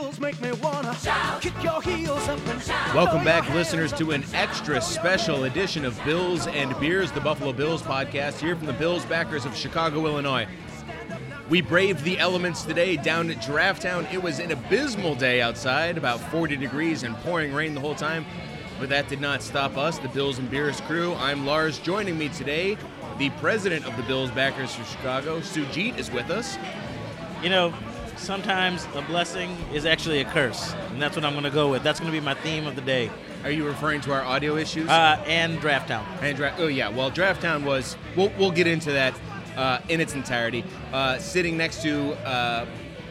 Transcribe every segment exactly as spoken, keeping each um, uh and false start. Bills make me wanna shout. Kick your heels up and shout. Welcome back, listeners, to an extra special edition of Bills and Beers, the Buffalo Bills podcast, here from the Bills backers of Chicago, Illinois. We braved the elements today down at Draft Town. It was an abysmal day outside, about forty degrees and pouring rain the whole time. But that did not stop us, the Bills and Beers crew. I'm Lars. Joining me today, the president of the Bills backers for Chicago, Sujit, is with us. You know, sometimes a blessing is actually a curse, and that's what I'm going to go with. That's going to be my theme of the day. Are you referring to our audio issues? Uh, and Draft Town. And dra- oh, yeah. Well, Draft Town was, we'll, we'll get into that uh, in its entirety. Uh, sitting next to uh,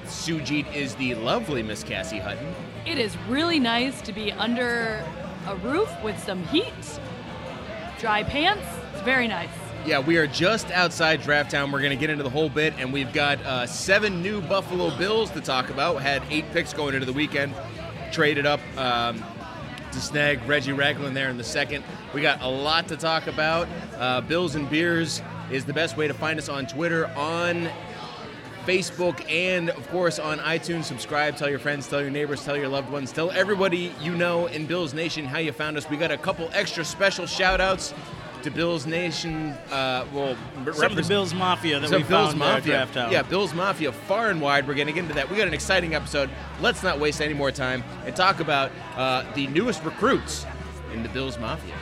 Sujit is the lovely Miss Cassie Hutton. It is really nice to be under a roof with some heat, dry pants. It's very nice. Yeah, we are just outside Draft Town. We're going to get into the whole bit, and we've got uh, seven new Buffalo Bills to talk about. Had eight picks going into the weekend. Traded up um, to snag Reggie Ragland there in the second. We got a lot to talk about. Uh, Bills and Beers is the best way to find us on Twitter, on Facebook, and, of course, on iTunes. Subscribe, tell your friends, tell your neighbors, tell your loved ones, tell everybody you know in Bills Nation how you found us. We got a couple extra special shout-outs to Bills Nation, uh, well, some of the Bills Mafia that we Bills found Mafia. Draft Out. Yeah, Bills Mafia, far and wide. We're going to get into that. We got an exciting episode. Let's not waste any more time and talk about uh, the newest recruits in the Bills Mafia.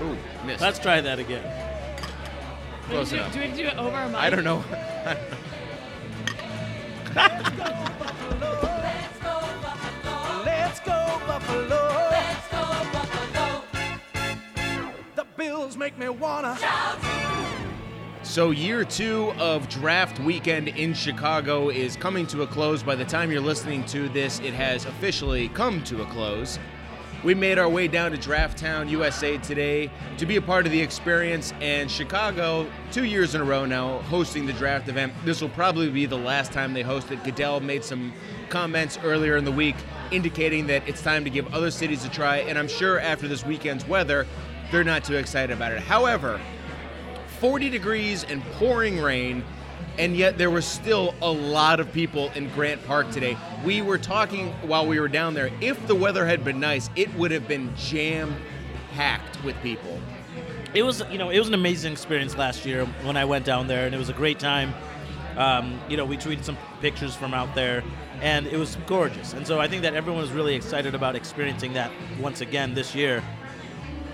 Ooh, missed. Let's try that again. Close do, enough. Do we do it over a mic? I don't know. Let's go, Buffalo. Let's go, Buffalo. Let's go, Buffalo. Let's go, Buffalo. The Bills make me wanna shout. So year two of draft weekend in Chicago is coming to a close. By the time you're listening to this, it has officially come to a close. We made our way down to Draft Town, U S A today to be a part of the experience, and Chicago, two years in a row now, hosting the draft event. This will probably be the last time they host it. Goodell made some comments earlier in the week indicating that it's time to give other cities a try, and I'm sure after this weekend's weather, they're not too excited about it. However, forty degrees and pouring rain, and yet there was still a lot of people in Grant Park today. We were talking while we were down there, if the weather had been nice, it would have been jam-packed with people. It was, you know, it was an amazing experience last year when I went down there, and it was a great time. Um, you know, we tweeted some pictures from out there, and it was gorgeous. And so I think that everyone was really excited about experiencing that once again this year.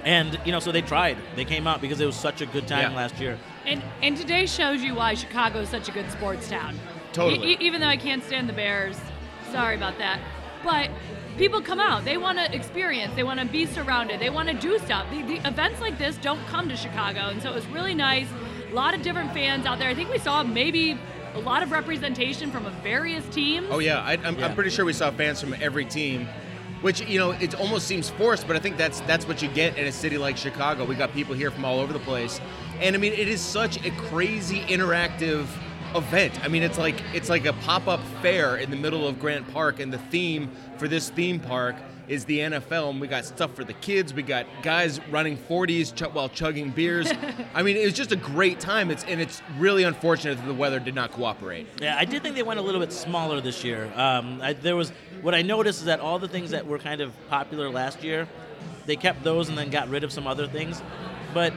And, you know, so they tried. They came out because it was such a good time yeah. last year. And and today shows you why Chicago is such a good sports town. Totally. E- even though I can't stand the Bears. Sorry about that. But people come out. They want to experience. They want to be surrounded. They want to do stuff. The, the events like this don't come to Chicago. And so it was really nice. A lot of different fans out there. I think we saw maybe a lot of representation from various teams. Oh, yeah. I, I'm, yeah. I'm pretty sure we saw fans from every team. Which, you know, it almost seems forced, but I think that's that's what you get in a city like Chicago. We got people here from all over the place. And, I mean, it is such a crazy interactive event. I mean, it's like it's like a pop-up fair in the middle of Grant Park, and the theme for this theme park is the N F L. And we got stuff for the kids. We got guys running forties ch- while chugging beers. I mean, it was just a great time, It's and it's really unfortunate that the weather did not cooperate. Yeah, I did think they went a little bit smaller this year. Um, I, there was... What I noticed is that all the things that were kind of popular last year, they kept those and then got rid of some other things. But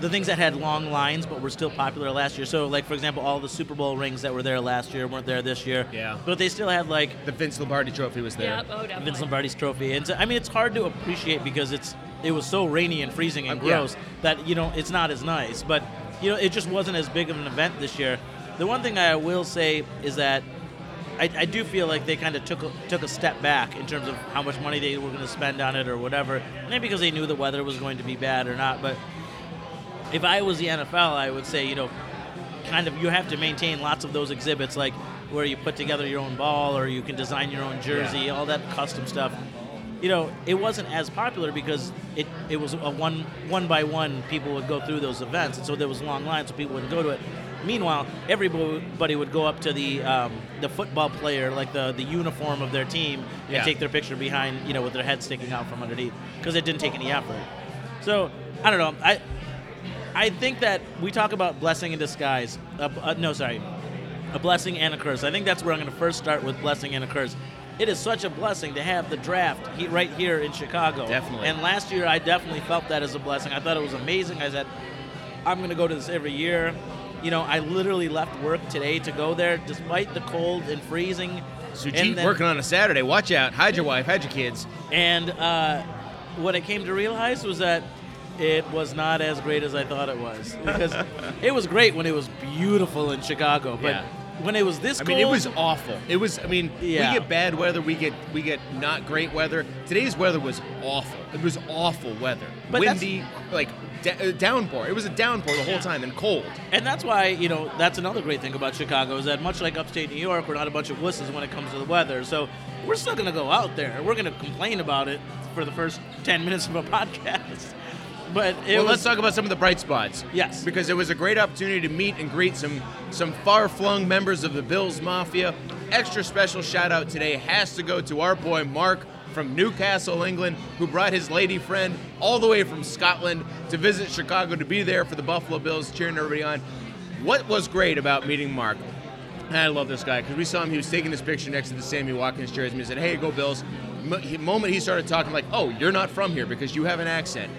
the things that had long lines but were still popular last year. So, like, for example, all the Super Bowl rings that were there last year weren't there this year. Yeah. But they still had, like... The Vince Lombardi trophy was there. Yeah, oh, definitely. Vince Lombardi's trophy. And so, I mean, it's hard to appreciate because it's it was so rainy and freezing and um, gross yeah. that, you know, it's not as nice. But, you know, it just wasn't as big of an event this year. The one thing I will say is that I, I do feel like they kind of took a, took a step back in terms of how much money they were going to spend on it or whatever. Maybe because they knew the weather was going to be bad or not. But if I was the N F L, I would say, you know, kind of you have to maintain lots of those exhibits, like where you put together your own ball or you can design your own jersey, yeah. all that custom stuff. You know, it wasn't as popular because it, it was a one one by one people would go through those events. And so there was long lines so people wouldn't go to it. Meanwhile, everybody would go up to the um, the football player, like the, the uniform of their team, and yeah. take their picture behind, you know, with their head sticking out from underneath, because it didn't take any effort. So I don't know. I I think that we talk about blessing in disguise. Uh, uh, no, sorry, a blessing and a curse. I think that's where I'm going to first start with blessing and a curse. It is such a blessing to have the draft he, right here in Chicago. Definitely. And last year, I definitely felt that as a blessing. I thought it was amazing. I said, I'm going to go to this every year. You know, I literally left work today to go there, despite the cold and freezing. Sujit so working on a Saturday. Watch out. Hide your wife. Hide your kids. And uh, what I came to realize was that it was not as great as I thought it was. Because it was great when it was beautiful in Chicago. But yeah. when it was this I cold. I mean, it was awful. It was, I mean, yeah. we get bad weather. We get we get not great weather. Today's weather was awful. It was awful weather. But windy, like d- downpour. It was a downpour the whole yeah. time and cold. And that's why, you know, that's another great thing about Chicago is that much like upstate New York, we're not a bunch of wusses when it comes to the weather. So we're still going to go out there. We're going to complain about it for the first ten minutes of a podcast. But it well, was, let's talk about some of the bright spots. Yes. Because it was a great opportunity to meet and greet some some far-flung members of the Bills Mafia. Extra special shout-out today has to go to our boy Mark from Newcastle, England, who brought his lady friend all the way from Scotland to visit Chicago to be there for the Buffalo Bills, cheering everybody on. What was great about meeting Mark? And I love this guy because we saw him. He was taking this picture next to the Sammy Watkins jersey. He said, hey, go Bills. The moment he started talking, like, oh, you're not from here because you have an accent.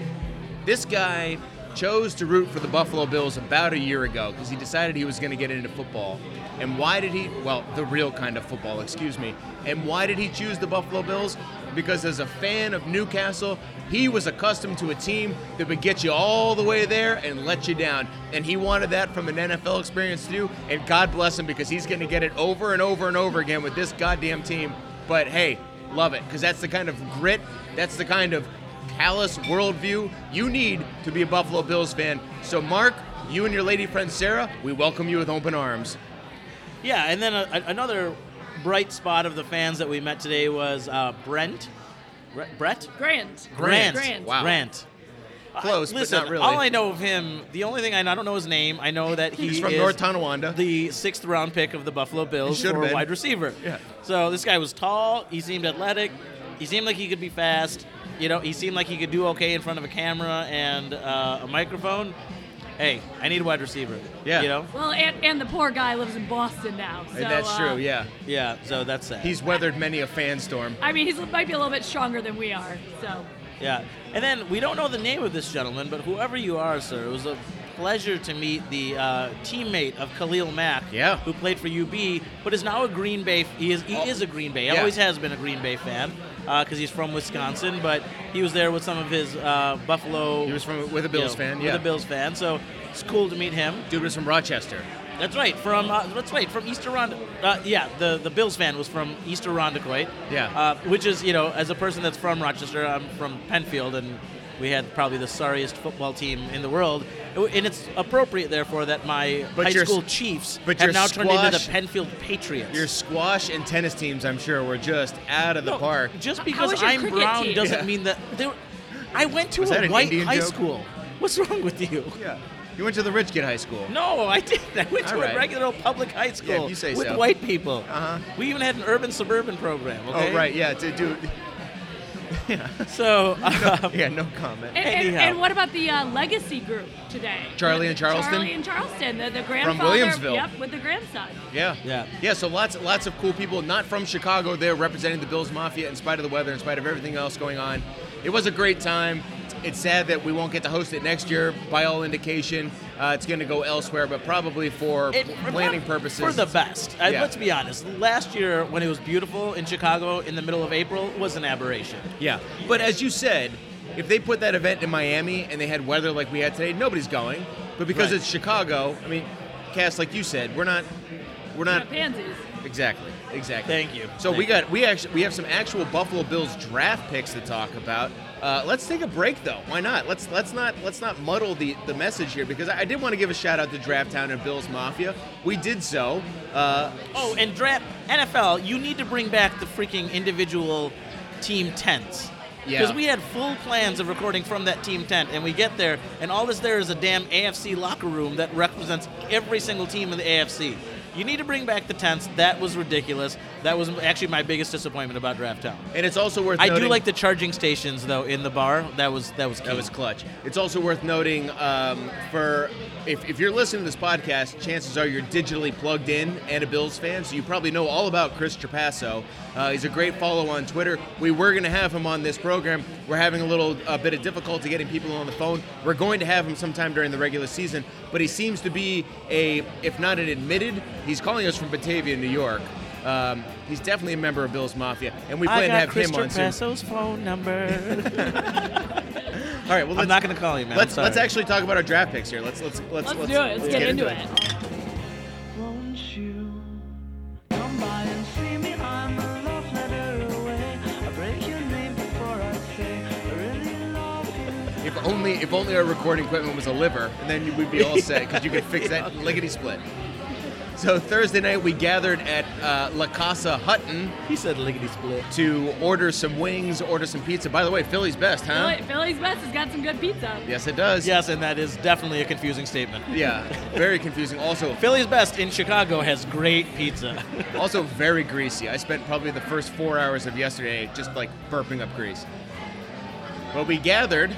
This guy chose to root for the Buffalo Bills about a year ago because he decided he was going to get into football. And why did he? Well, the real kind of football, excuse me. And why did he choose the Buffalo Bills? Because as a fan of Newcastle, he was accustomed to a team that would get you all the way there and let you down. And he wanted that from an N F L experience too. And God bless him because he's going to get it over and over and over again with this goddamn team. But hey, love it because that's the kind of grit, that's the kind of callous worldview you need to be a Buffalo Bills fan. So, Mark, you and your lady friend Sarah, we welcome you with open arms. Yeah, and then a, another bright spot of the fans that we met today was uh, Brent. Bre- Brett? Grant. Grant. Grant. Wow. Grant. Close, uh, listen, but not really. All I know of him, the only thing I know, I don't know his name. I know that he He's from is North Tonawanda. The sixth round pick of the Buffalo Bills for a wide receiver. Yeah. So this guy was tall. He seemed athletic. He seemed like he could be fast. You know, he seemed like he could do okay in front of a camera and uh, a microphone. Hey, I need a wide receiver. Yeah. You know? Well, and, and the poor guy lives in Boston now. So, that's uh, true, yeah. Yeah, so that's sad. He's weathered many a fanstorm. I mean, he might be a little bit stronger than we are, so. Yeah. And then we don't know the name of this gentleman, but whoever you are, sir, it was a pleasure to meet the uh, teammate of Khalil Mack, yeah. who played for U B, but is now a Green Bay. He is, he oh. is a Green Bay. Yeah. Always has been a Green Bay fan. Because uh, he's from Wisconsin, but he was there with some of his uh, Buffalo. He was from with a Bills you know, fan, yeah. With a Bills fan, so it's cool to meet him. Dude was from Rochester. That's right. From uh, that's right. From East Arund. Uh, yeah, the, the Bills fan was from East Irondequoit. Yeah. Uh, which is, you know, as a person that's from Rochester, I'm from Penfield, and we had probably the sorriest football team in the world, and it's appropriate, therefore, that my but high your, school Chiefs but have now squash, turned into the Penfield Patriots. Your squash and tennis teams, I'm sure, were just out of the no, park. Just because I'm brown team? doesn't yeah. mean that. They were, I went to was a white Indian high joke? school. What's wrong with you? Yeah, you went to the rich kid high school. No, I didn't. I went All to right. a regular old public high school yeah, if you say with so. white people. Uh-huh. We even had an urban-suburban program. Okay? Oh, right, yeah, to do. Yeah. So uh, no, yeah, no comment. And, and, and what about the uh, legacy group today? Charlie and Charleston. Charlie and Charleston, the, the grandfather. From Williamsville. Yep, with the grandson. Yeah, yeah, yeah. So lots, lots of cool people, not from Chicago, there representing the Bills Mafia in spite of the weather, in spite of everything else going on. It was a great time. It's sad that we won't get to host it next year. By all indication, uh, it's going to go elsewhere, but probably for it, planning purposes. For the best. Yeah. I, let's be honest. Last year, when it was beautiful in Chicago in the middle of April, was an aberration. Yeah. But as you said, if they put that event in Miami and they had weather like we had today, nobody's going. But because right. it's Chicago, I mean, Cass, like you said, we're not, we're not, we're not pansies. Exactly. Exactly. Thank you. So Thank we got we actually we have some actual Buffalo Bills draft picks to talk about. Uh, let's take a break though. Why not? Let's let's not let's not muddle the, the message here because I, I did want to give a shout out to Draft Town and Bills Mafia. We did so. Uh, oh, and draft N F L, you need to bring back the freaking individual team tents. Because yeah. we had full plans of recording from that team tent, and we get there, and all that's there is a damn A F C locker room that represents every single team in the A F C. You need to bring back the tents. That was ridiculous. That was actually my biggest disappointment about Draft Town. And it's also worth I noting. I do like the charging stations, though, in the bar. That was that was key. That was clutch. It's also worth noting, um, for if, if you're listening to this podcast, chances are you're digitally plugged in and a Bills fan, so you probably know all about Chris Trapasso. Uh, he's a great follow on Twitter. We were going to have him on this program. We're having a little a bit of difficulty getting people on the phone. We're going to have him sometime during the regular season, but he seems to be a, if not an admitted, he's calling us from Batavia, New York. Um, he's definitely a member of Bills Mafia, and we plan to have Chris him on soon. I got Chris Trapasso's phone number. All right, well, let's, I'm not going to call you, man. Let's let's actually talk about our draft picks here. Let's let's let's let's, let's, do it. let's, let's get, get into, into it. it. Won't you come by and see me? I'm a love letter away. I break your name before I say I really love you. If only if only our recording equipment was a liver, and then we'd be all set because you could fix that lickety split. So Thursday night, we gathered at uh, La Casa Hutton. He said lickety split. To order some wings, order some pizza. By the way, Philly's Best, huh? Philly, Philly's Best has got some good pizza. Yes, it does. Yes, and that is definitely a confusing statement. Yeah, very confusing. Also, Philly's Best in Chicago has great pizza. Also very greasy. I spent probably the first four hours of yesterday just, like, burping up grease. But we gathered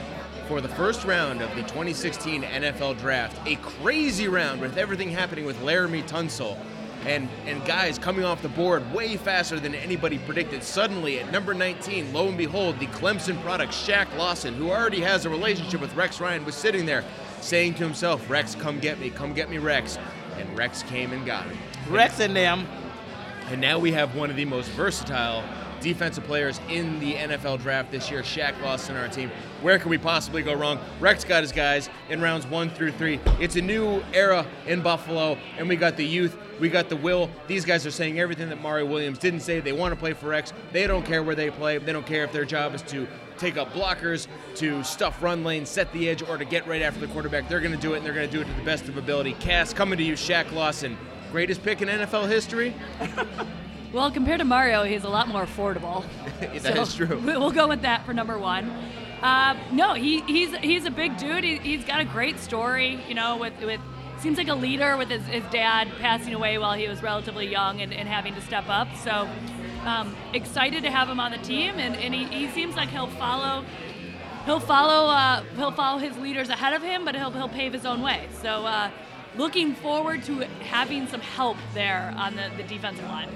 for the first round of the twenty sixteen N F L Draft, a crazy round with everything happening with Laramie Tunsil and, and guys coming off the board way faster than anybody predicted. Suddenly, at number nineteen, lo and behold, the Clemson product, Shaq Lawson, who already has a relationship with Rex Ryan, was sitting there saying to himself, Rex, come get me, come get me, Rex. And Rex came and got him. Rex and them. And now we have one of the most versatile defensive players in the N F L draft this year, Shaq Lawson, our team. Where could we possibly go wrong? Rex got his guys in rounds one through three. It's a new era in Buffalo, and we got the youth, we got the will. These guys are saying everything that Mario Williams didn't say. They want to play for Rex. They don't care where they play. They don't care if their job is to take up blockers, to stuff run lanes, set the edge, or to get right after the quarterback. They're going to do it, and they're going to do it to the best of ability. Cass, coming to you, Shaq Lawson. Greatest pick in N F L history? Well, compared to Mario, he's a lot more affordable. That so is true. We'll go with that for number one. Uh, no, he, he's he's a big dude. He, he's got a great story, you know, with, with seems like a leader with his, his dad passing away while he was relatively young and, and having to step up. So um, excited to have him on the team, and, and he, he seems like he'll follow he'll follow uh, he'll follow his leaders ahead of him, but he'll he'll pave his own way. So uh, looking forward to having some help there on the, the defensive line.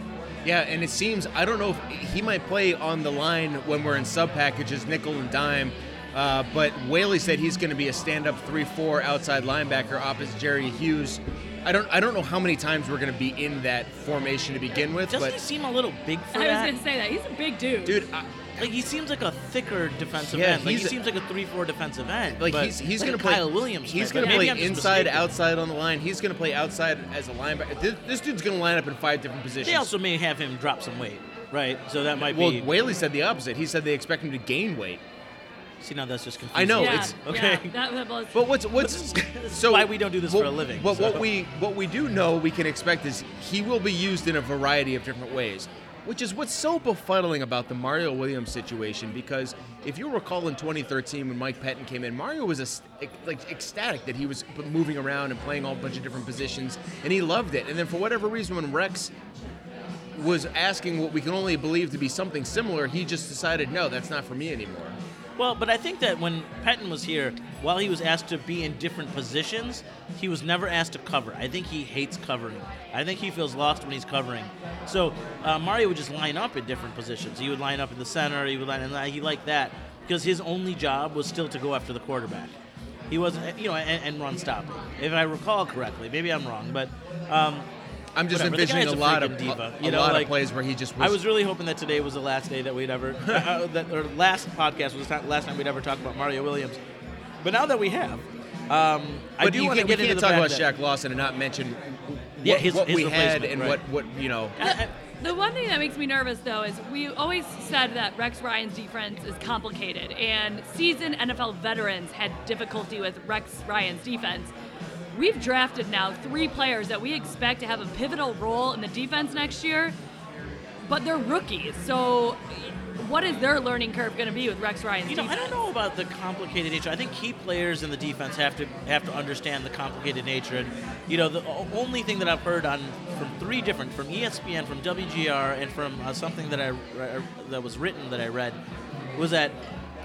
Yeah, and it seems, I don't know if he might play on the line when we're in sub packages, nickel and dime, uh, but Whaley said he's going to be a stand-up three four outside linebacker opposite Jerry Hughes. I don't I don't know how many times we're going to be in that formation to begin with. Doesn't but he seem a little big for I that? I was going to say that. He's a big dude. Dude, I, like, he seems like a thicker defensive yeah, end. Like, he seems like a three four defensive end. Like, he's he's like going to play Kyle Williams. He's going to play inside, mistaken. outside on the line. He's going to play outside as a linebacker. This, this dude's going to line up in five different positions. They also may have him drop some weight, right? So that might well, be. Well, Whaley said the opposite. He said they expect him to gain weight. See, now that's just confusing. I know yeah, it's okay. Yeah, that was, but what's what's so why we don't do this what, for a living? But so. what we what we do know we can expect is he will be used in a variety of different ways, which is what's so befuddling about the Mario Williams situation, because if you recall in twenty thirteen when Mike Pettin came in, Mario was a, like ecstatic that he was moving around and playing all a bunch of different positions, and he loved it. And then for whatever reason, when Rex was asking what we can only believe to be something similar, he just decided, no, that's not for me anymore. Well, but I think that when Pettin was here, while he was asked to be in different positions, he was never asked to cover. I think he hates covering. I think he feels lost when he's covering. So uh, Mario would just line up in different positions. He would line up in the center. He would line up. He liked that because his only job was still to go after the quarterback. He wasn't, you know, and, and run stopping, if I recall correctly. Maybe I'm wrong, but. Um, I'm just Whatever. envisioning a, a lot of diva, a, a you know, lot like, of plays where he just. Was I was really hoping that today was the last day that we'd ever, uh, that our last podcast was the last time we'd ever talk about Mario Williams, but now that we have, um, I do want to get into the fact that we can't talk about Shaq Lawson and not mention what, yeah, his, what his we had and right. what, what you know. The, the one thing that makes me nervous though is we always said that Rex Ryan's defense is complicated, and seasoned N F L veterans had difficulty with Rex Ryan's defense. We've drafted now three players that we expect to have a pivotal role in the defense next year, but they're rookies. So what is their learning curve going to be with Rex Ryan's you know, defense? I don't know about the complicated nature. I think key players in the defense have to have to understand the complicated nature. And you know, the only thing that I've heard on from three different, from E S P N, from W G R, and from uh, something that I uh, that was written that I read, was that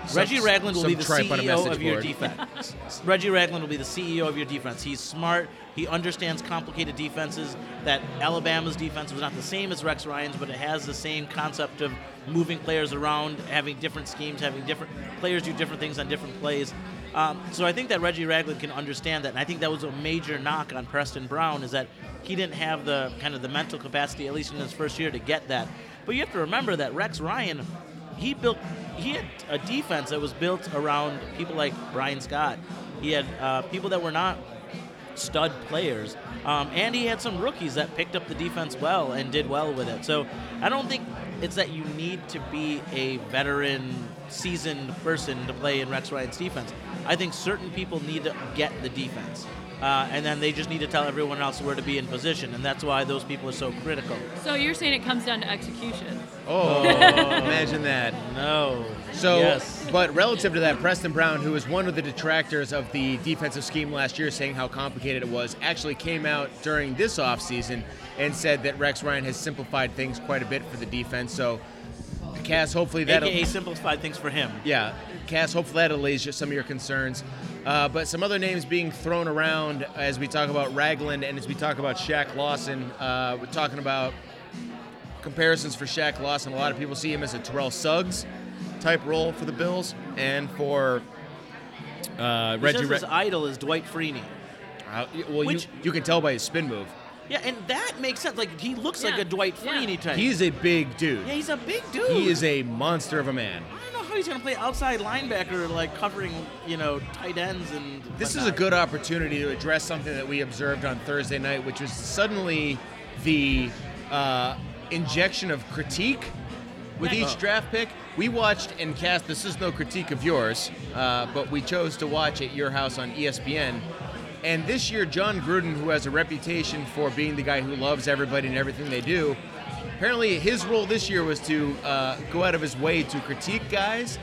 some, Reggie Ragland will be the C E O of your board. defense. Reggie Ragland will be the C E O of your defense. He's smart. He understands complicated defenses. That Alabama's defense was not the same as Rex Ryan's, but it has the same concept of moving players around, having different schemes, having different players do different things on different plays. Um, so I think that Reggie Ragland can understand that, and I think that was a major knock on Preston Brown, is that he didn't have the kind of the mental capacity, at least in his first year, to get that. But you have to remember that Rex Ryan, he built, he had a defense that was built around people like Brian Scott. He had uh, people that were not stud players, um, and he had some rookies that picked up the defense well and did well with it. So I don't think it's that you need to be a veteran, seasoned person to play in Rex Ryan's defense. I think certain people need to get the defense, uh, and then they just need to tell everyone else where to be in position, and that's why those people are so critical. So you're saying it comes down to execution. Oh, imagine that. No. So, yes. But relative to that, Preston Brown, who was one of the detractors of the defensive scheme last year, saying how complicated it was, actually came out during this offseason and said that Rex Ryan has simplified things quite a bit for the defense. So, Cass, hopefully that'll... A K A simplified things for him. Yeah. Cass, hopefully that allays some of your concerns. Uh, but some other names being thrown around as we talk about Ragland and as we talk about Shaq Lawson. Uh, we're talking about comparisons for Shaq Lawson. A lot of people see him as a Terrell Suggs type role for the Bills, and for uh, Reggie. He says his Re- idol is Dwight Freeney. Uh, well, Which, you, you can tell by his spin move. Yeah, and that makes sense. Like, he looks yeah. like a Dwight Freeney yeah. type. He's a big dude. Yeah, he's a big dude. He is a monster of a man. I don't know how he's going to play outside linebacker, like covering, you know, tight ends and. This whatnot. Is a good opportunity to address something that we observed on Thursday night, which was suddenly the. Uh, injection of critique with each draft pick. We watched and cast, this is no critique of yours, uh, but we chose to watch at your house on E S P N. And this year, John Gruden, who has a reputation for being the guy who loves everybody and everything they do, apparently his role this year was to uh, go out of his way to critique guys.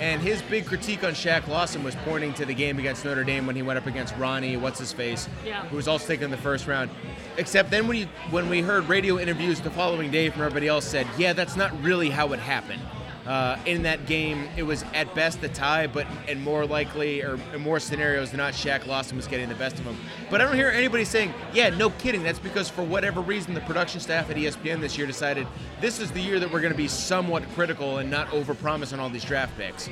And his big critique on Shaq Lawson was pointing to the game against Notre Dame when he went up against Ronnie, what's-his-face, yeah. who was also taken in the first round. Except then when, you, when we heard radio interviews the following day from everybody else said, yeah, that's not really how it happened. Uh, in that game, it was at best a tie, but in more likely or in more scenarios than not, Shaq Lawson was getting the best of him. But I don't hear anybody saying, yeah, no kidding. That's because for whatever reason, the production staff at E S P N this year decided this is the year that we're going to be somewhat critical and not overpromise on all these draft picks.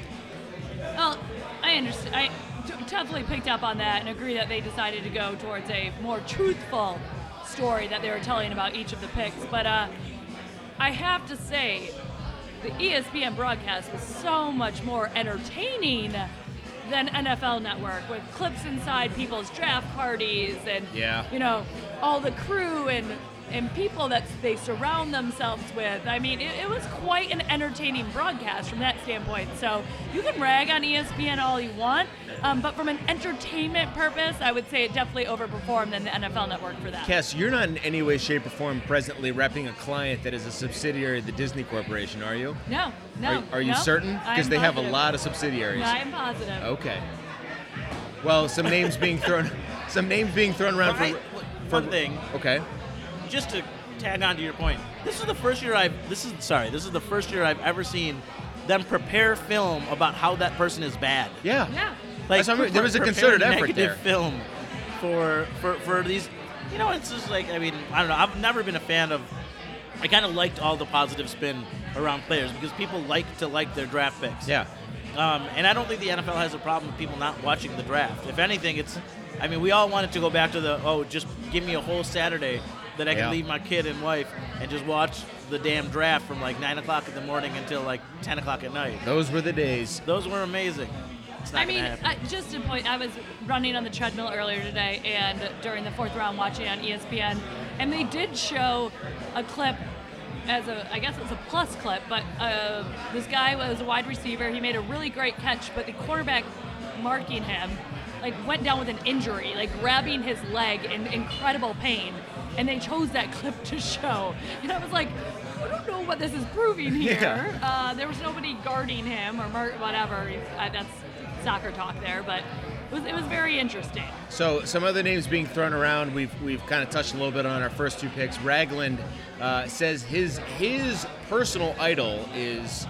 Well, I understand. I t- totally picked up on that and agree that they decided to go towards a more truthful story that they were telling about each of the picks. But uh, I have to say, the E S P N broadcast was so much more entertaining than N F L Network, with clips inside people's draft parties and, yeah. you know, all the crew and, and people that they surround themselves with. I mean, it, it was quite an entertaining broadcast from that standpoint. So you can rag on E S P N all you want, um, but from an entertainment purpose, I would say it definitely overperformed than the N F L Network for that. Cass, you're not in any way, shape, or form presently repping a client that is a subsidiary of the Disney Corporation, are you? No, no. Are, are you no, certain? Because they positive. have a lot of subsidiaries. No, I'm positive. Okay. Well, some names being thrown, some names being thrown around for, I, for one thing. Okay. Just to tag on to your point, this is the first year I've this is sorry, this is the first year I've ever seen them prepare film about how that person is bad. Yeah, yeah. Like pre- there was a concerted effort there. Film for for for these, you know, it's just like I mean I don't know. I've never been a fan of. I kind of liked all the positive spin around players because people like to like their draft picks. Yeah. Um, and I don't think the N F L has a problem with people not watching the draft. If anything, it's I mean we all wanted to go back to the oh just give me a whole Saturday that I can yeah. leave my kid and wife and just watch the damn draft from like nine o'clock in the morning until like ten o'clock at night. Those were the days. Those were amazing. It's not I mean, I, just to point, I was running on the treadmill earlier today and during the fourth round watching on E S P N, and they did show a clip as a, I guess it's a plus clip, but uh, this guy was a wide receiver. He made a really great catch, but the quarterback marking him like went down with an injury, like grabbing his leg in incredible pain. and they chose that clip to show. And I was like, I don't know what this is proving here. Yeah. Uh, there was nobody guarding him or Mark, whatever. Uh, that's soccer talk there, but it was, it was very interesting. So some other names being thrown around. We've we've kind of touched a little bit on our first two picks. Ragland uh, says his his personal idol is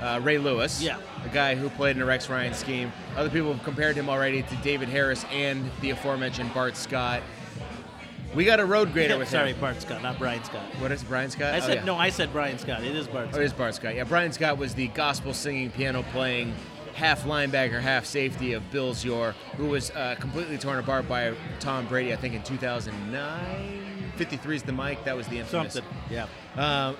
uh, Ray Lewis. Yeah. A guy who played in a Rex Ryan scheme. Other people have compared him already to David Harris and the aforementioned Bart Scott. We got a road grader with Sorry, him. Sorry, Bart Scott, not Brian Scott. What is it, Brian Scott? I said oh, yeah. No. I said Brian Scott. It is Bart Scott. Oh, it is Bart Scott. Yeah, Brian Scott was the gospel singing, piano playing, half linebacker, half safety of Bills York, who was uh, completely torn apart by Tom Brady, I think, in two thousand nine. fifty-three's the mic. That was the infamous. Something. Yeah. Um,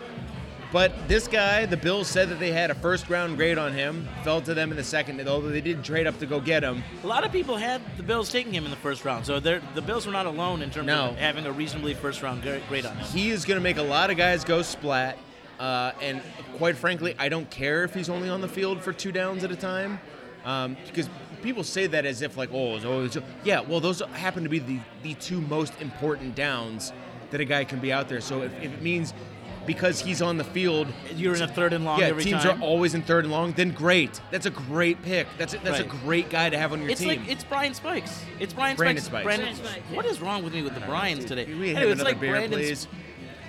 But this guy, the Bills said that they had a first-round grade on him, fell to them in the second, although they did trade up to go get him. A lot of people had the Bills taking him in the first round, so the Bills were not alone in terms no. of having a reasonably first-round grade on him. He is going to make a lot of guys go splat, uh, and quite frankly, I don't care if he's only on the field for two downs at a time, um, because people say that as if, like, oh, oh it's, yeah, well, those happen to be the, the two most important downs that a guy can be out there, so if, if it means... Because he's on the field. You're in a third and long yeah, every time. Yeah, teams are always in third and long. Then great. That's a great pick. That's a, that's right. a great guy to have on your it's team. It's like, it's Brian Spikes. It's Brian Brandon Spikes. Spikes. Brandon Spikes. What is wrong with me with the Bryans today? Anyway, it's like beer, Brandon please.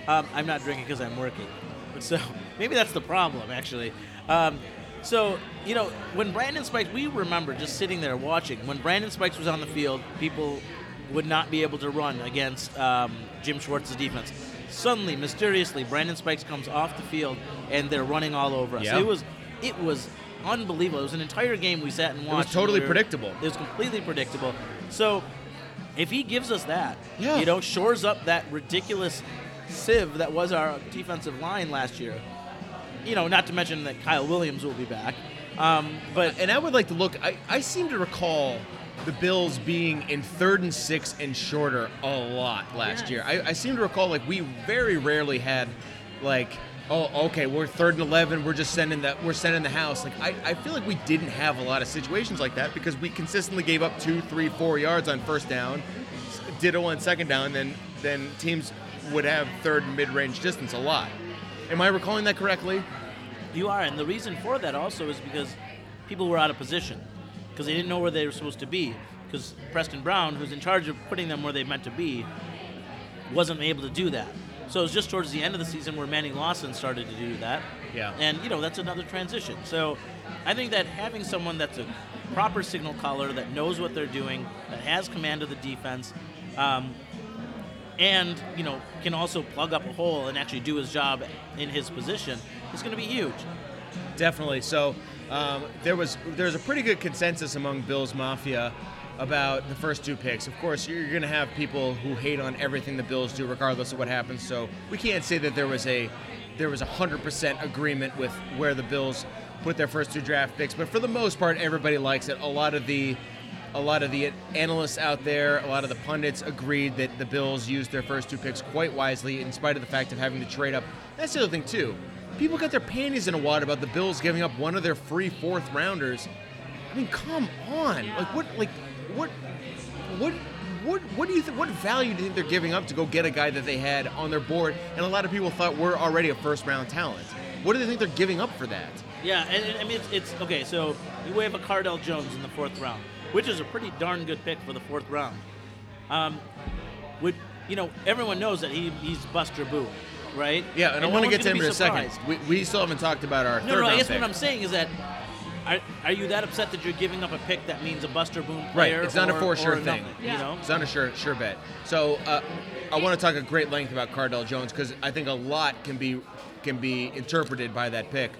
Um, I'm not drinking because I'm working. So maybe that's the problem, actually. Um, so, you know, when Brandon Spikes, we remember just sitting there watching. When Brandon Spikes was on the field, people would not be able to run against um, Jim Schwartz's defense. Suddenly, mysteriously, Brandon Spikes comes off the field, and they're running all over us. Yep. It was it was unbelievable. It was an entire game we sat and watched. It was totally we were, predictable. It was completely predictable. So if he gives us that, yeah. you know, shores up that ridiculous sieve that was our defensive line last year, you know, not to mention that Kyle Williams will be back. Um, but And I would like to look. I, I seem to recall the Bills being in third and six and shorter a lot last yes. year. I, I seem to recall, like, we very rarely had, like, oh, okay, we're third and eleven, we're just sending the, we're sending the house. Like, I, I feel like we didn't have a lot of situations like that because we consistently gave up two, three, four yards on first down, ditto on second down, then then teams would have third and mid-range distance a lot. Am I recalling that correctly? You are, and the reason for that also is because people were out of position. Because they didn't know where they were supposed to be. Because Preston Brown, who's in charge of putting them where they meant to be, wasn't able to do that. So it was just towards the end of the season where Manning Lawson started to do that. Yeah. And, you know, that's another transition. So I think that having someone that's a proper signal caller, that knows what they're doing, that has command of the defense, um, and, you know, can also plug up a hole and actually do his job in his position is going to be huge. Definitely. So... Um, there was there's a pretty good consensus among Bills Mafia about the first two picks. Of course, you're going to have people who hate on everything the Bills do, regardless of what happens. So we can't say that there was a there was one hundred percent agreement with where the Bills put their first two draft picks. But for the most part, everybody likes it. A lot of the a lot of the analysts out there, a lot of the pundits agreed that the Bills used their first two picks quite wisely, in spite of the fact of having to trade up. That's the other thing too. People got their panties in a wad about the Bills giving up one of their free fourth rounders. I mean, come on! Yeah. Like what? Like what? What? What? What do you? Th- what value do you think they're giving up to go get a guy that they had on their board? And a lot of people thought we're already a first round talent. What do they think they're giving up for that? Yeah, and, and I mean, it's, it's okay. So you have a Cardale Jones in the fourth round, which is a pretty darn good pick for the fourth round. Um, would you know? Everyone knows that he he's Buster Boo. Right? Yeah, and, and I want no to get to him in a second. We, we still haven't talked about our no, third no, round I guess pick. What I'm saying is that are, are you that upset that you're giving up a pick that means a Buster Boone player? Right, it's not or, a for sure thing. Nothing, yeah. you know? It's not a sure sure bet. So uh, I want to talk at great length about Cardale Jones because I think a lot can be can be interpreted by that pick.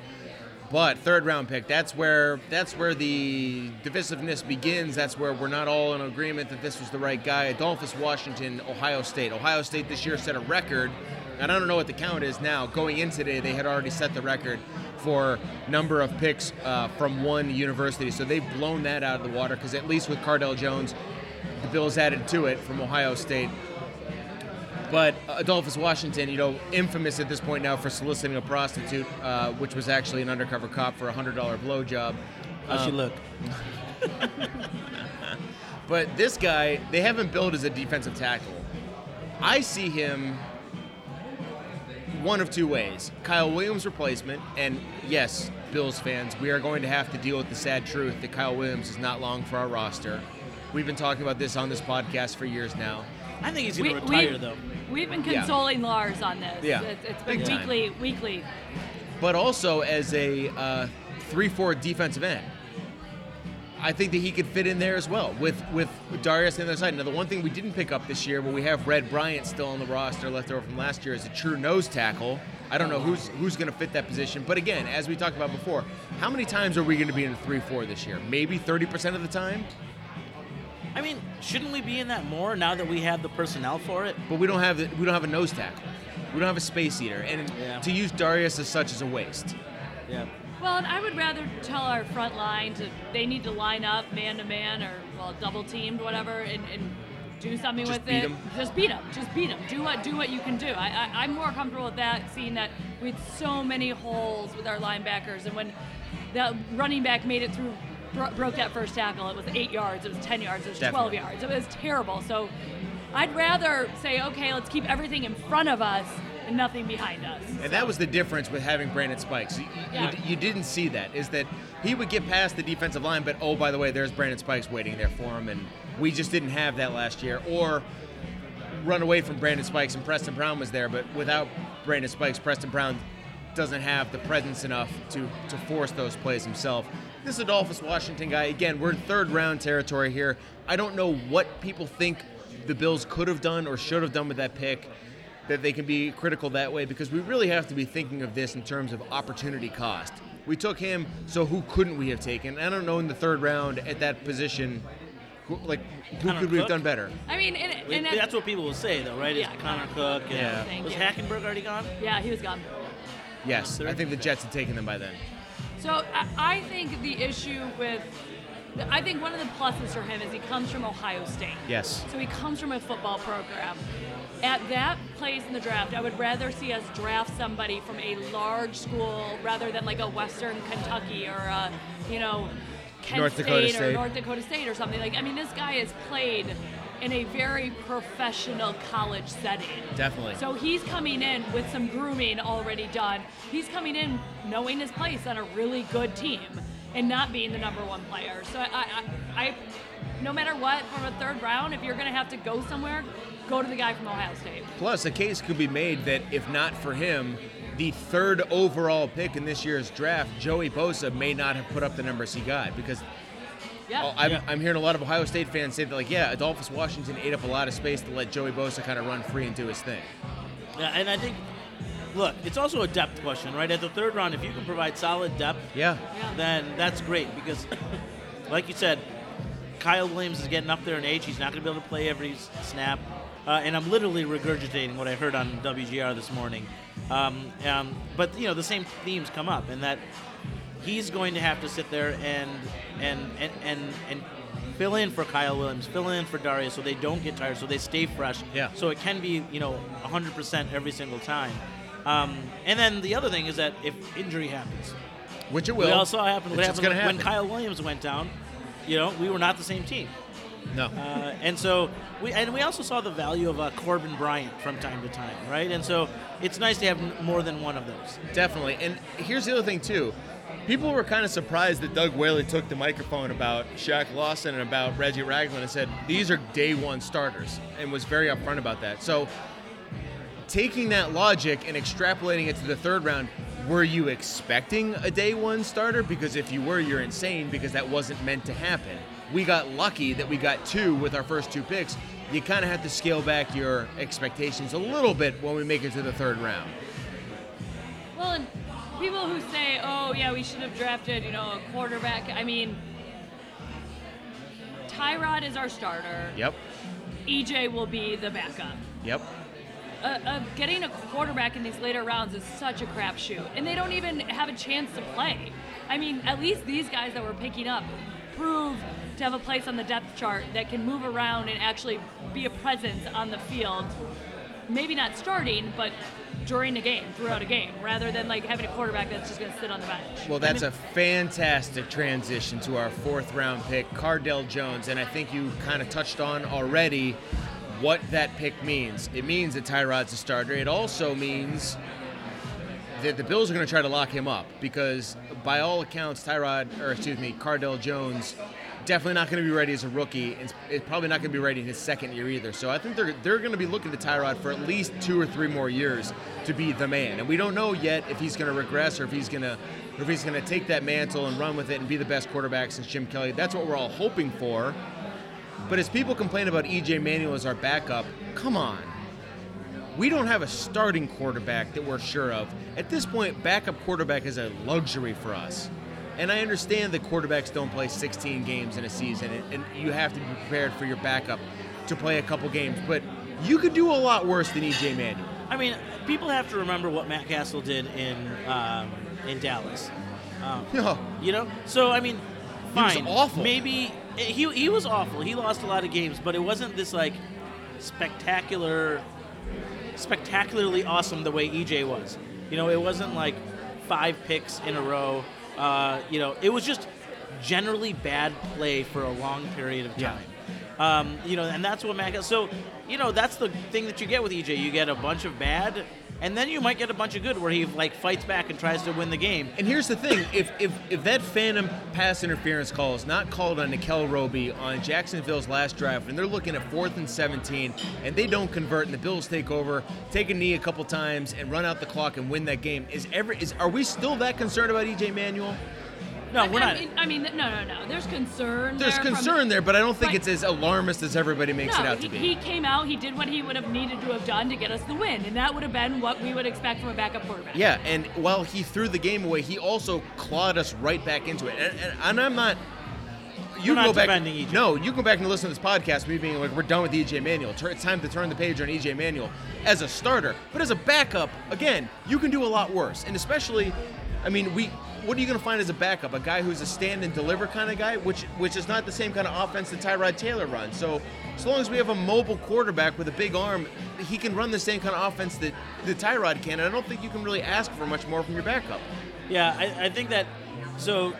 But third round pick, that's where that's where the divisiveness begins. That's where we're not all in agreement that this was the right guy. Adolphus Washington, Ohio State. Ohio State this year set a record. And I don't know what the count is now. Going in today, they had already set the record for number of picks uh, from one university. So they've blown that out of the water because at least with Cardale Jones, the Bills added to it from Ohio State. But Adolphus Washington, you know, infamous at this point now for soliciting a prostitute, uh, which was actually an undercover cop for a one hundred dollars blowjob. How'd um, she look? But this guy, they haven't billed as a defensive tackle. I see him one of two ways. Kyle Williams' replacement, and yes, Bills fans, we are going to have to deal with the sad truth that Kyle Williams is not long for our roster. We've been talking about this on this podcast for years now. I think he's going to retire, we've, though. We've been consoling yeah. Lars on this. Yeah. It's, it's been yeah. weekly, weekly. But also as a uh, three four defensive end, I think that he could fit in there as well with, with Darius on the other side. Now, the one thing we didn't pick up this year, but we have Red Bryant still on the roster left over from last year, is a true nose tackle. I don't know who's who's going to fit that position. But again, as we talked about before, how many times are we going to be in a three four this year? Maybe thirty percent of the time? I mean, shouldn't we be in that more now that we have the personnel for it? But we don't have the, we don't have a nose tackle. We don't have a space eater. And yeah. to use Darius as such is a waste. Yeah. Well, and I would rather tell our front line to they need to line up man-to-man or, well, double-teamed, whatever, and, and do something just with beat it. Them. Just beat them. Just beat them. Do what, do what you can do. I, I, I'm more comfortable with that, seeing that we had so many holes with our linebackers. And when the running back made it through, bro- broke that first tackle, it was eight yards, it was ten yards, it was Definitely. twelve yards. It was terrible. So I'd rather say, okay, let's keep everything in front of us, nothing behind us. And so. That was the difference with having Brandon Spikes. You, yeah. you, you didn't see that, is that he would get past the defensive line, but oh, by the way, there's Brandon Spikes waiting there for him, and we just didn't have that last year. Or run away from Brandon Spikes, and Preston Brown was there, but without Brandon Spikes, Preston Brown doesn't have the presence enough to, to force those plays himself. This Adolphus Washington guy, again, we're in third round territory here. I don't know what people think the Bills could have done or should have done with that pick, that they can be critical that way, because we really have to be thinking of this in terms of opportunity cost. We took him, so who couldn't we have taken? I don't know, in the third round at that position, who, like, who Connor could Cook? we have done better? I mean, and, and that's what people will say, though, right? Yeah, is Connor, Connor Cook. Yeah. And, was Hackenberg already gone? Yeah, he was gone. Yes, I think the Jets had taken him by then. So I think the issue with... I think one of the pluses for him is he comes from Ohio State. Yes. So he comes from a football program. At that place in the draft, I would rather see us draft somebody from a large school rather than like a Western Kentucky or a, you know, Kent State or North Dakota State or something. Like, I mean, this guy has played in a very professional college setting. Definitely. So he's coming in with some grooming already done. He's coming in knowing his place on a really good team and not being the number one player. So I, I, I no matter what, from a third round, if you're going to have to go somewhere, go to the guy from Ohio State. Plus, a case could be made that if not for him, the third overall pick in this year's draft, Joey Bosa, may not have put up the numbers he got, because yeah. I'm, yeah. I'm hearing a lot of Ohio State fans say that, like, yeah, Adolphus Washington ate up a lot of space to let Joey Bosa kind of run free and do his thing. Yeah, and I think, look, it's also a depth question, right? At the third round, if you can provide solid depth, yeah. yeah. then that's great, because, like you said, Kyle Williams is getting up there in age. He's not going to be able to play every snap. Uh, and I'm literally regurgitating what I heard on W G R this morning. Um, um, but, you know, the same themes come up, and that he's going to have to sit there and and, and, and, and fill in for Kyle Williams, fill in for Darius, so they don't get tired, so they stay fresh. Yeah. So it can be, you know, one hundred percent every single time. Um, and then the other thing is that if injury happens, which it will, we all saw happen. What happened when happen. Kyle Williams went down? You know, we were not the same team. No. Uh, and so we and we also saw the value of uh, Corbin Bryant from time to time, right? And so it's nice to have more than one of those. Definitely. And here's the other thing too. People were kind of surprised that Doug Whaley took the microphone about Shaq Lawson and about Reggie Ragland and said these are day one starters, and was very upfront about that. So, taking that logic and extrapolating it to the third round, were you expecting a day one starter? Because if you were, you're insane, because that wasn't meant to happen. We got lucky that we got two with our first two picks. You kind of have to scale back your expectations a little bit when we make it to the third round. Well, and people who say, oh, yeah, we should have drafted, you know, a quarterback. I mean, Tyrod is our starter. Yep. E J will be the backup. Yep. Uh, uh, getting a quarterback in these later rounds is such a crapshoot, and they don't even have a chance to play. I mean, at least these guys that we're picking up prove to have a place on the depth chart that can move around and actually be a presence on the field. Maybe not starting, but during a game, throughout a game, rather than like having a quarterback that's just going to sit on the bench. Well, that's I mean, a fantastic transition to our fourth round pick, Cardale Jones, and I think you kind of touched on already what that pick means. It means that Tyrod's a starter. It also means that the Bills are going to try to lock him up because, by all accounts, Tyrod, or excuse me, Cardale Jones, definitely not going to be ready as a rookie. And it's probably not going to be ready in his second year either. So I think they're they're going to be looking to Tyrod for at least two or three more years to be the man. And we don't know yet if he's going to regress or if he's going to if he's going to take that mantle and run with it and be the best quarterback since Jim Kelly. That's what we're all hoping for. But as people complain about E J Manuel as our backup, come on. We don't have a starting quarterback that we're sure of. At this point, backup quarterback is a luxury for us. And I understand that quarterbacks don't play sixteen games in a season, and you have to be prepared for your backup to play a couple games. But you could do a lot worse than E J Manuel. I mean, people have to remember what Matt Castle did in um, in Dallas. Um, no. You know? So, I mean, fine. He was awful. Maybe he, he was awful. He lost a lot of games, but it wasn't this, like, spectacular... spectacularly awesome the way E J was. You know, it wasn't like five picks in a row. Uh, you know, it was just generally bad play for a long period of time. Yeah. Um, you know, and that's what Mac. So, you know, that's the thing that you get with E J. You get a bunch of bad, and then you might get a bunch of good where he like fights back and tries to win the game. And here's the thing: if if if that phantom pass interference call is not called on Nickel Roby on Jacksonville's last drive, and they're looking at fourth and seventeen, and they don't convert, and the Bills take over, take a knee a couple times, and run out the clock and win that game, is every is are we still that concerned about E J Manuel? No, we're I mean, not. I mean, no, no, no. There's concern. There's there concern from, there, but I don't think like, it's as alarmist as everybody makes no, it out he, to be. He came out. He did what he would have needed to have done to get us the win, and that would have been what we would expect from a backup quarterback. Yeah, and while he threw the game away, he also clawed us right back into it. And, and, and I'm not. You go not back. E J. No, you go back and listen to this podcast. Me being like, we're done with E J Manuel. It's time to turn the page on E J Manuel as a starter, but as a backup, again, you can do a lot worse, and especially. I mean, we. What are you going to find as a backup? A guy who's a stand-and-deliver kind of guy, which which is not the same kind of offense that Tyrod Taylor runs. So as long as we have a mobile quarterback with a big arm, he can run the same kind of offense that, that Tyrod can, and I don't think you can really ask for much more from your backup. Yeah, I, I think that – so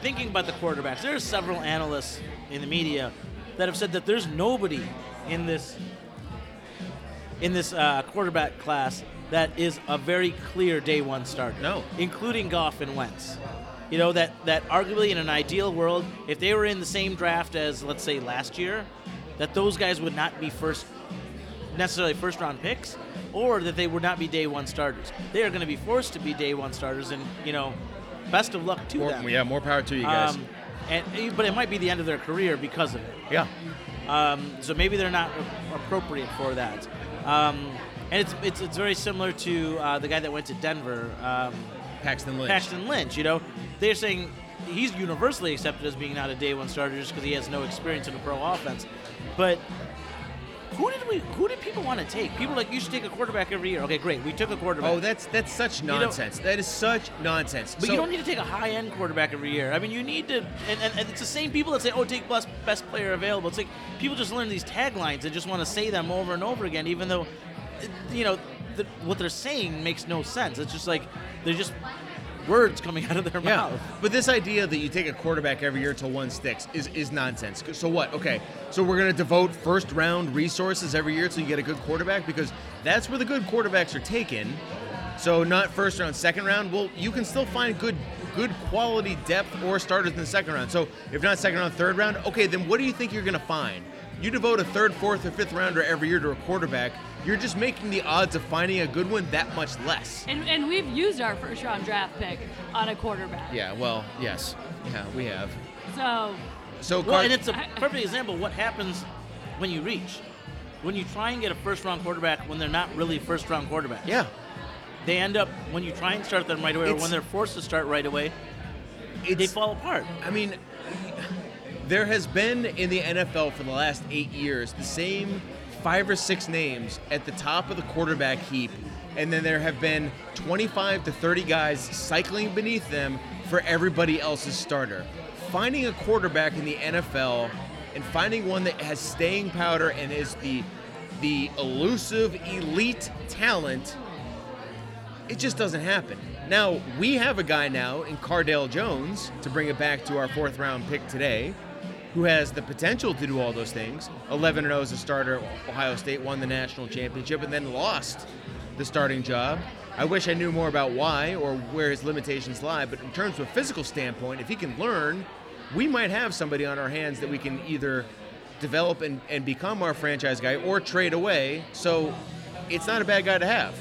thinking about the quarterbacks, there are several analysts in the media that have said that there's nobody in this, in this uh, quarterback class – that is a very clear day one starter. No. Including Goff and Wentz. You know, that, that arguably in an ideal world, if they were in the same draft as, let's say, last year, that those guys would not be first, necessarily first round picks, or that they would not be day one starters. They are going to be forced to be day one starters, and, you know, best of luck to more, them. Yeah, more power to you guys. Um, and, but it might be the end of their career because of it. Yeah. Um, so maybe they're not appropriate for that. Um, And it's it's it's very similar to uh, the guy that went to Denver, um, Paxton Lynch. Paxton Lynch, you know, they're saying he's universally accepted as being not a day one starter just because he has no experience in a pro offense. But who did we? Who did people want to take? People are like, you should take a quarterback every year. Okay, great, we took a quarterback. Oh, that's that's such nonsense. You know, that is such nonsense. But so, you don't need to take a high end quarterback every year. I mean, you need to, and, and, and it's the same people that say, oh, take best best player available. It's like people just learn these taglines and just want to say them over and over again, even though. You know, the, what they're saying makes no sense. It's just like they're just words coming out of their yeah. mouth. But this idea that you take a quarterback every year till one sticks is, is nonsense. So what? Okay, so we're going to devote first-round resources every year till you get a good quarterback because that's where the good quarterbacks are taken. So not first-round, second-round. Well, you can still find good good quality depth or starters in the second round. So if not second-round, third-round, okay, then what do you think you're going to find? You devote a third, fourth, or fifth rounder every year to a quarterback, you're just making the odds of finding a good one that much less. And and we've used our first-round draft pick on a quarterback. Yeah, well, yes. Yeah, we have. So, so Car- well, and it's a perfect example of what happens when you reach. When you try and get a first-round quarterback when they're not really first-round quarterbacks. Yeah. They end up, when you try and start them right away, it's, or when they're forced to start right away, they fall apart. I mean... There has been in the N F L for the last eight years the same five or six names at the top of the quarterback heap, and then there have been twenty-five to thirty guys cycling beneath them for everybody else's starter. Finding a quarterback in the N F L and finding one that has staying power and is the the elusive elite talent, it just doesn't happen. Now, we have a guy now in Cardale Jones, to bring it back to our fourth round pick today, who has the potential to do all those things. eleven and oh as a starter at Ohio State, won the national championship, and then lost the starting job. I wish I knew more about why or where his limitations lie, but in terms of a physical standpoint, if he can learn, we might have somebody on our hands that we can either develop and, and become our franchise guy or trade away. So it's not a bad guy to have.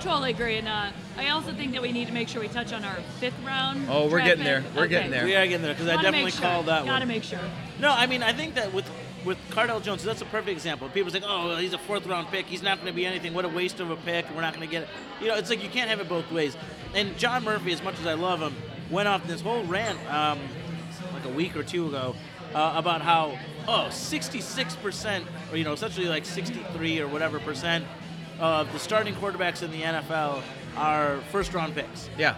Totally agree. And uh, I also think that we need to make sure we touch on our fifth round. Oh, we're getting there. We're okay. getting there. We are getting there because I definitely sure. called that Gotta one. Gotta make sure. No, I mean, I think that with with Cardale Jones, that's a perfect example. People think, oh, he's a fourth round pick. He's not going to be anything. What a waste of a pick. We're not going to get it. You know, it's like you can't have it both ways. And John Murphy, as much as I love him, went off this whole rant um, like a week or two ago uh, about how, oh, sixty-six percent, or, you know, essentially like sixty-three or whatever percent of the starting quarterbacks in the N F L are first-round picks. Yeah.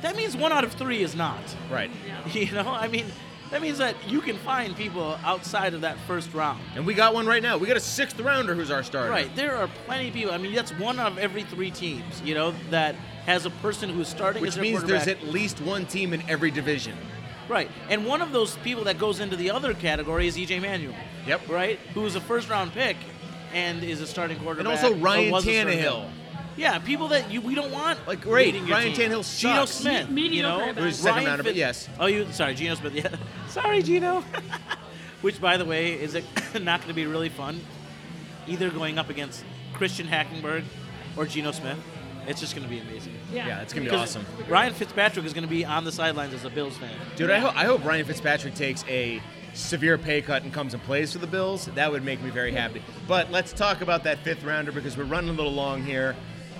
That means one out of three is not. Right. You know, I mean, that means that you can find people outside of that first round. And we got one right now. We got a sixth-rounder who's our starter. Right. There are plenty of people. I mean, that's one out of every three teams, you know, that has a person who's starting Which as a quarterback. Which means there's at least one team in every division. Right. And one of those people that goes into the other category is E J Manuel. Yep. Right? Who's a first-round pick and is a starting quarterback. And also Ryan Tannehill. Yeah, people that you, we don't want. Like, great. Ryan team. Tannehill sucks. Geno Smith. Me- you know? There's a second round of it, yes. Oh, you, sorry, Geno Smith. Yeah. Sorry, Geno. Which, by the way, is it not going to be really fun, either going up against Christian Hackenberg or Geno Smith. It's just going to be amazing. Yeah, yeah it's going to be awesome. Ryan Fitzpatrick is going to be on the sidelines as a Bills fan. Dude, yeah. I, ho- I hope Ryan Fitzpatrick takes a severe pay cut and comes and plays for the Bills. That would make me very happy. But let's talk about that fifth rounder because we're running a little long here.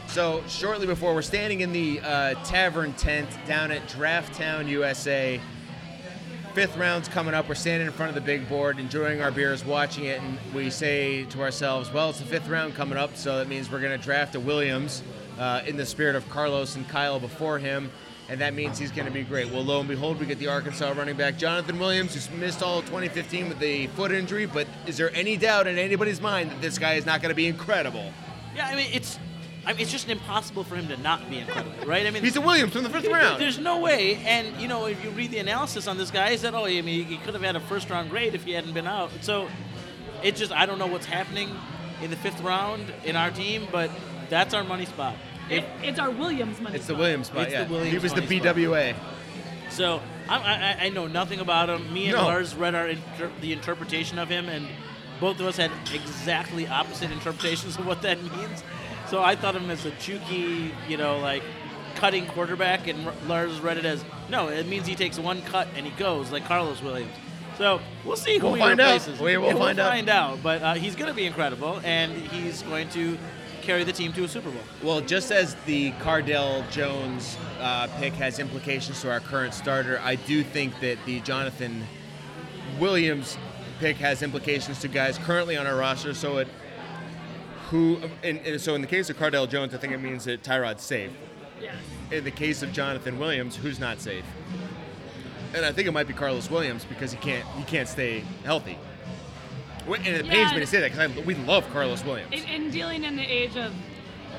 So shortly before, we're standing in the uh, tavern tent down at Draft Town, U S A. Fifth round's coming up. We're standing in front of the big board, enjoying our beers, watching it, and we say to ourselves, well, it's the fifth round coming up, so that means we're going to draft a Williams uh, in the spirit of Karlos and Kyle before him. And that means he's going to be great. Well, lo and behold, we get the Arkansas running back, Jonathan Williams, who's missed all of twenty fifteen with the foot injury. But is there any doubt in anybody's mind that this guy is not going to be incredible? Yeah, I mean, it's I mean, it's just impossible for him to not be incredible, right? I mean, he's a Williams from the first round. There's no way. And, you know, if you read the analysis on this guy, he said, oh, I mean, he could have had a first-round grade if he hadn't been out. So it just, I don't know what's happening in the fifth round in our team, but that's our money spot. It, it's our Williams money. It's spot. the Williams spot. It's yeah. the Williams he was the B W A. Spot. So I, I, I know nothing about him. Me and no. Lars read our inter- the interpretation of him, and both of us had exactly opposite interpretations of what that means. So I thought of him as a chooky, you know, like cutting quarterback, and R- Lars read it as no. It means he takes one cut and he goes like Karlos Williams. So we'll see who we'll he find replaces. Out. We will we'll find, find out. out. But uh, he's going to be incredible, and he's going to carry the team to a Super Bowl. Well, just as the Cardale Jones uh, pick has implications to our current starter, I do think that the Jonathan Williams pick has implications to guys currently on our roster. So it who and, and so in the case of Cardale Jones, I think it means that Tyrod's safe. Yeah. In the case of Jonathan Williams, who's not safe? And I think it might be Karlos Williams because he can't he can't stay healthy. And it yeah, pains me to say that because we love Karlos Williams. And, and dealing in the age of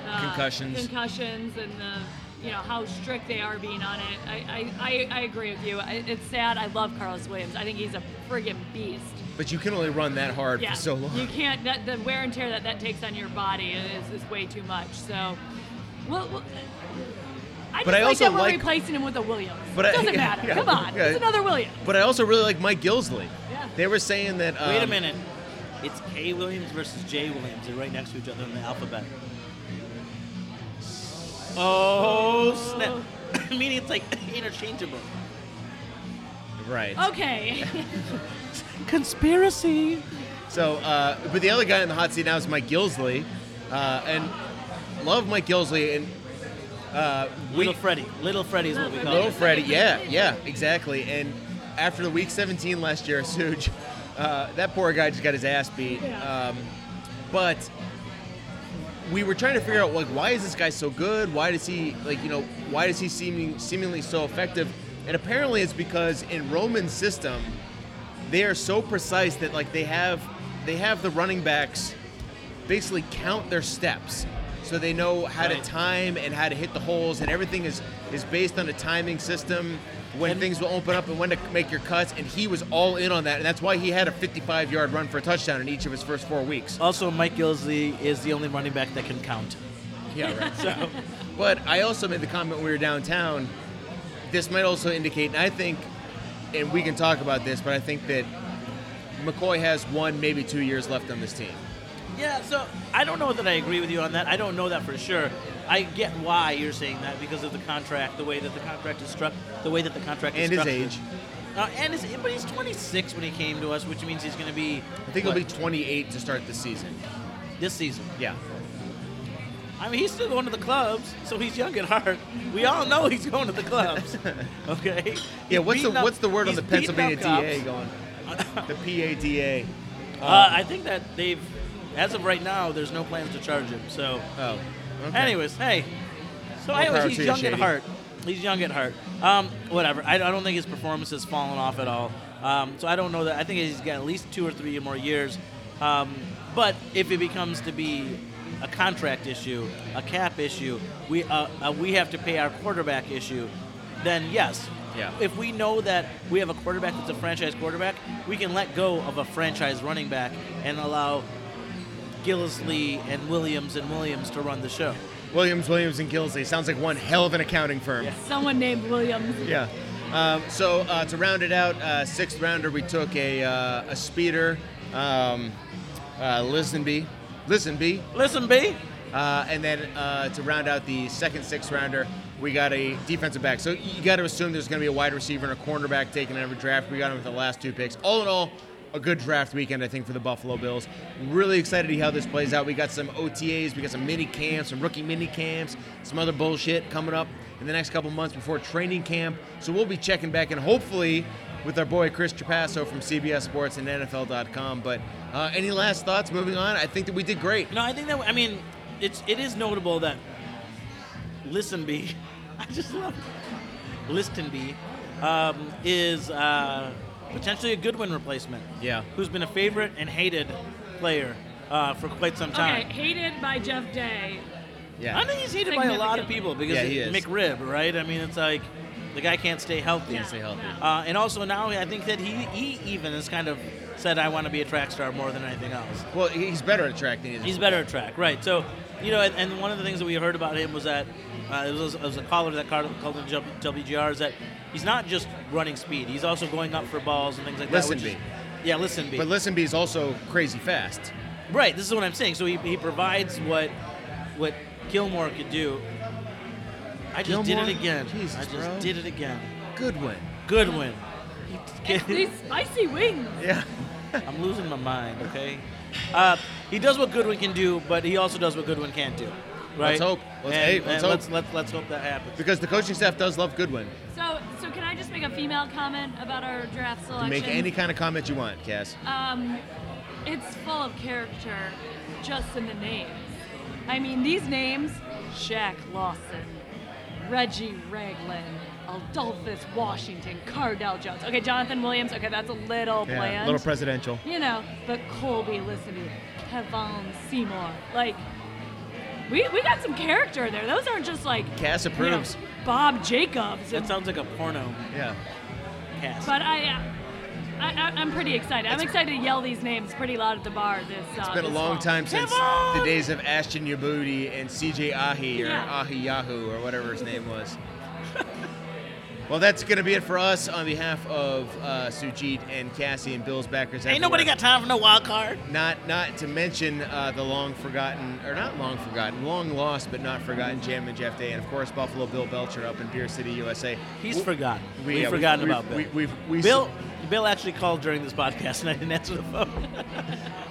uh, concussions, concussions, and the you know how strict they are being on it, I I, I agree with you. I, it's sad. I love Karlos Williams. I think he's a friggin' beast. But you can only run that hard yeah. for so long. You can't. That, the wear and tear that that takes on your body is, is way too much. So, well. well I but I like also that we're like replacing him with a Williams. But it doesn't I, matter. Yeah, Come on, yeah. It's another Williams. But I also really like Mike Gillislee. Yeah. They were saying that. Um, Wait a minute. It's K Williams versus J Williams. They're right next to each other in the alphabet. Oh, snap. I mean, it's like interchangeable. Right. Okay. Conspiracy. So, uh, but the other guy in the hot seat now is Mike Gillislee. Uh, and love Mike Gillislee. And, uh, Little we, Freddie. Little Freddie is what we call him. Little Freddie, yeah, yeah, exactly. And after the week seventeen last year, Suj. Uh, that poor guy just got his ass beat. Um, but we were trying to figure out, like, why is this guy so good? Why does he, like, you know, why does he seeming seemingly so effective? And apparently it's because in Roman's system, they are so precise that, like, they have they have the running backs basically count their steps. so they know how right. to time and how to hit the holes, and everything is, is based on a timing system, when and, things will open up and when to make your cuts, and he was all in on that, and that's why he had a fifty-five-yard run for a touchdown in each of his first four weeks. Also, Mike Gillislee is the only running back that can count. Yeah, right. So, but I also made the comment when we were downtown, this might also indicate, and I think, and we can talk about this, but I think that McCoy has one, maybe two years left on this team. Yeah, so I don't know that I agree with you on that. I don't know that for sure. I get why you're saying that because of the contract, the way that the contract is struck, the way that the contract is structured. And his age. Uh, and his, but he's twenty-six when he came to us, which means he's going to be... I think what? he'll be twenty-eight to start this season. This season? Yeah. I mean, he's still going to the clubs, so he's young at heart. We all know he's going to the clubs. Okay? He's yeah, what's the up, what's the word on the Pennsylvania D A going? The P A D A. Uh, uh, I think that they've... As of right now, there's no plans to charge him. So, oh, okay. Anyways, hey. So, anyways, he's young at heart. He's young at heart. Um, whatever. I, I don't think his performance has fallen off at all. Um, so I don't know that. I think he's got at least two or three more years. Um, but if it becomes to be a contract issue, a cap issue, we uh, uh, we have to pay our quarterback issue, then yes. Yeah. If we know that we have a quarterback that's a franchise quarterback, we can let go of a franchise running back and allow Gillislee and Williams and Williams to run the show. Williams, Williams, and Gillislee. Sounds like one hell of an accounting firm. Yeah. Someone named Williams. Yeah. Um, so uh, to round it out, uh, sixth rounder, we took a uh, a speeder, um, uh, Listenbee. Listenbee. Listenbee. Uh, and then uh, to round out the second sixth rounder, we got a defensive back. So you got to assume there's going to be a wide receiver and a cornerback taken in every draft. We got him with the last two picks. All in all, a good draft weekend, I think, for the Buffalo Bills. Really excited to see how this plays out. We got some O T As, we got some mini camps, some rookie mini camps, some other bullshit coming up in the next couple months before training camp. So we'll be checking back in, hopefully, with our boy Chris Trapasso from C B S Sports and N F L dot com. But uh, any last thoughts moving on? I think that we did great. No, I think that, I mean, it's it is notable that Listenbee, I just love Listenbee, um, is. Uh, Potentially a Goodwin replacement. Yeah. Who's been a favorite and hated player uh, for quite some time. Okay, hated by Jeff Day. Yeah. I think he's hated by a lot of people because yeah, he is. McRib, right? I mean, it's like the guy can't stay healthy. Can't stay healthy. Uh, and also now I think that he, he even has kind of said, I want to be a track star more than anything else. Well, he's better at track than he is. He's better at track, right. So, you know, and, and one of the things that we heard about him was that uh, it, was, it was a caller that called him W G R is that he's not just running speed. He's also going up for balls and things like that. Listenbee. Yeah, Listenbee. But Listenbee is also crazy fast. Right. This is what I'm saying. So he, he provides what what Gilmore could do. I just Gilmore? did it again. Jesus, I just bro. did it again. Goodwin. Goodwin. It's these spicy wings. Yeah. I'm losing my mind, okay? Uh, he does what Goodwin can do, but he also does what Goodwin can't do. Right? Let's hope. Let's, and, hey, let's, hope. Let's, let's, let's hope that happens. Because the coaching staff does love Goodwin. So so can I just make a female comment about our draft selection? Make any kind of comment you want, Cass. Um, it's full of character just in the names. I mean, these names, Shaq Lawson, Reggie Ragland, Adolphus Washington, Cardale Jones. Okay, Jonathan Williams. Okay, that's a little yeah, bland. A little presidential. You know, but Colby, Listenbee, Kevon Seymour. Like... We we got some character there. Those aren't just like Cass approves. You know, Bob Jacobs. That sounds like a porno. Yeah. Cass. But I, uh, I I'm pretty excited. That's I'm excited to yell these names pretty loud at the bar. This. Uh, it's been this a long fall. time since the days of Ashton Yabudi and C J Ahi or yeah. Ahi Yahoo or whatever his name was. Well, that's going to be it for us on behalf of uh, Sujit and Cassie and Bills backers. Ain't everywhere. Nobody got time for no wild card. Not not to mention uh, the long forgotten, or not long forgotten, long lost but not forgotten Jam and Jeff Day, and of course Buffalo Bill Belcher up in Beer City, U S A. He's we, forgotten. We, we've yeah, forgotten we've, about Bill. We, we've, we, Bill. Bill actually called during this podcast and I didn't answer the phone.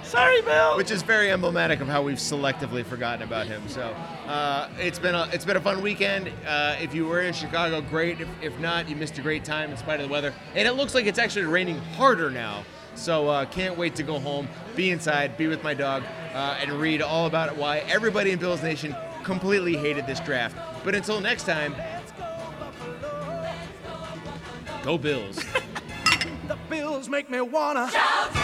Sorry, Bill. Which is very emblematic of how we've selectively forgotten about him. So uh, it's been a it's been a fun weekend. Uh, if you were in Chicago, great. If, if not, you missed a great time in spite of the weather. And it looks like it's actually raining harder now. So uh, can't wait to go home, be inside, be with my dog, uh, and read all about why everybody in Bills Nation completely hated this draft. But until next time, go Bills. The Bills make me wanna shout!